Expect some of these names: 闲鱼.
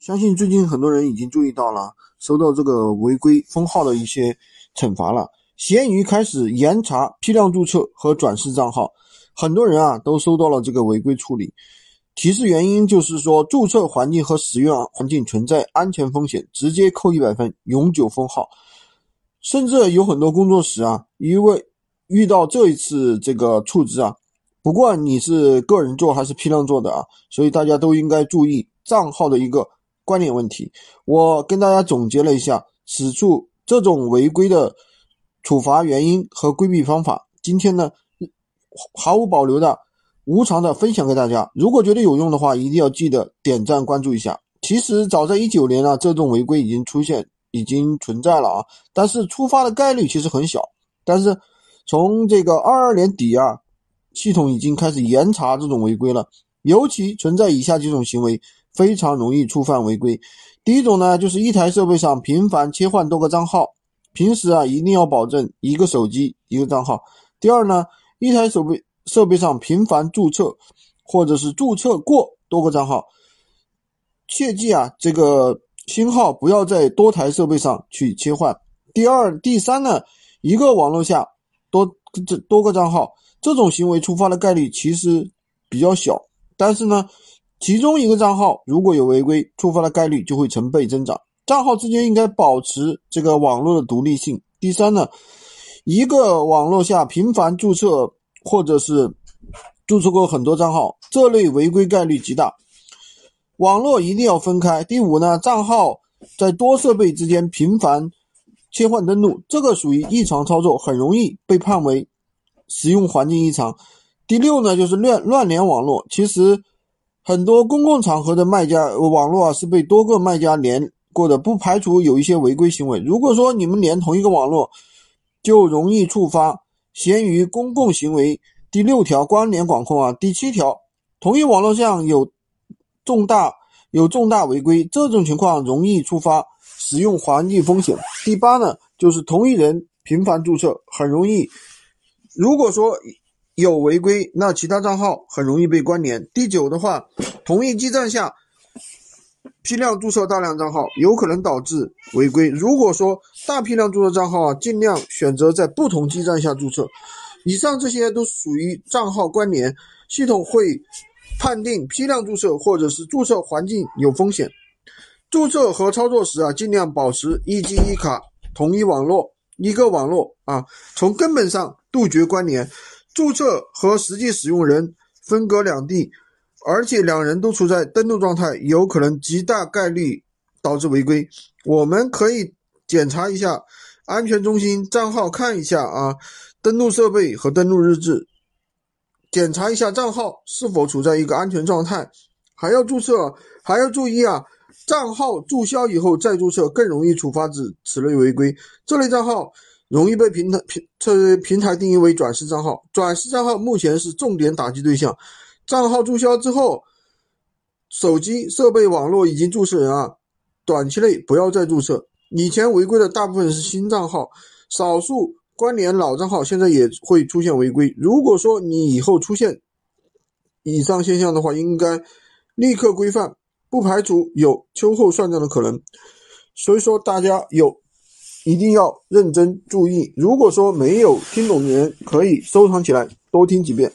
相信最近很多人已经注意到了，收到这个违规封号的一些惩罚了。闲鱼开始严查批量注册和转世账号，很多人啊都收到了这个违规处理提示，原因就是说注册环境和使用环境存在安全风险，直接扣100分，永久封号。甚至有很多工作室啊，因为遇到这一次这个处置啊，不管你是个人做还是批量做的啊，所以大家都应该注意账号的一个关联问题。我跟大家总结了一下此处这种违规的处罚原因和规避方法，今天呢毫无保留的无偿的分享给大家。如果觉得有用的话，一定要记得点赞关注一下。其实早在19年啊，这种违规已经存在了啊，但是触发的概率其实很小。但是从这个22年底啊，系统已经开始严查这种违规了，尤其存在以下几种行为非常容易触犯违规。第一种呢，就是一台设备上频繁切换多个账号，平时啊一定要保证一个手机一个账号。第二呢，一台设备上频繁注册或者是注册过多个账号，切记啊这个新号不要在多台设备上去切换。第三呢，一个网络下多个账号，这种行为触发的概率其实比较小，但是呢其中一个账号如果有违规，触发的概率就会成倍增长。账号之间应该保持这个网络的独立性。第三呢，一个网络下频繁注册或者是注册过很多账号，这类违规概率极大，网络一定要分开。第五呢，账号在多设备之间频繁切换登录，这个属于异常操作，很容易被判为使用环境异常。第六呢，就是乱连网络，其实很多公共场合的卖家网络啊是被多个卖家连过的，不排除有一些违规行为。如果说你们连同一个网络，就容易触发闲鱼公共行为第6条关联管控啊。第7条，同一网络上有重大违规，这种情况容易触发使用环境风险。第8呢，就是同一人频繁注册，很容易如果说有违规，那其他账号很容易被关联。第9的话，同一基站下批量注册大量账号，有可能导致违规。如果说大批量注册账号啊，尽量选择在不同基站下注册。以上这些都属于账号关联，系统会判定批量注册或者是注册环境有风险。注册和操作时啊，尽量保持一机一卡，同一网络一个网络啊，从根本上杜绝关联。注册和实际使用人分隔两地，而且两人都处在登录状态，有可能极大概率导致违规。我们可以检查一下安全中心账号，看一下啊登录设备和登录日志，检查一下账号是否处在一个安全状态。还要注意啊，账号注销以后再注册更容易触发此类违规。这类账号容易被平台定义为转世账号，转世账号目前是重点打击对象。账号注销之后，手机设备网络已经注册人啊，短期内不要再注册。以前违规的大部分是新账号，少数关联老账号，现在也会出现违规。如果说你以后出现以上现象的话，应该立刻规范，不排除有秋后算账的可能。所以说大家一定要认真注意。如果说没有听懂的人，可以收藏起来，多听几遍。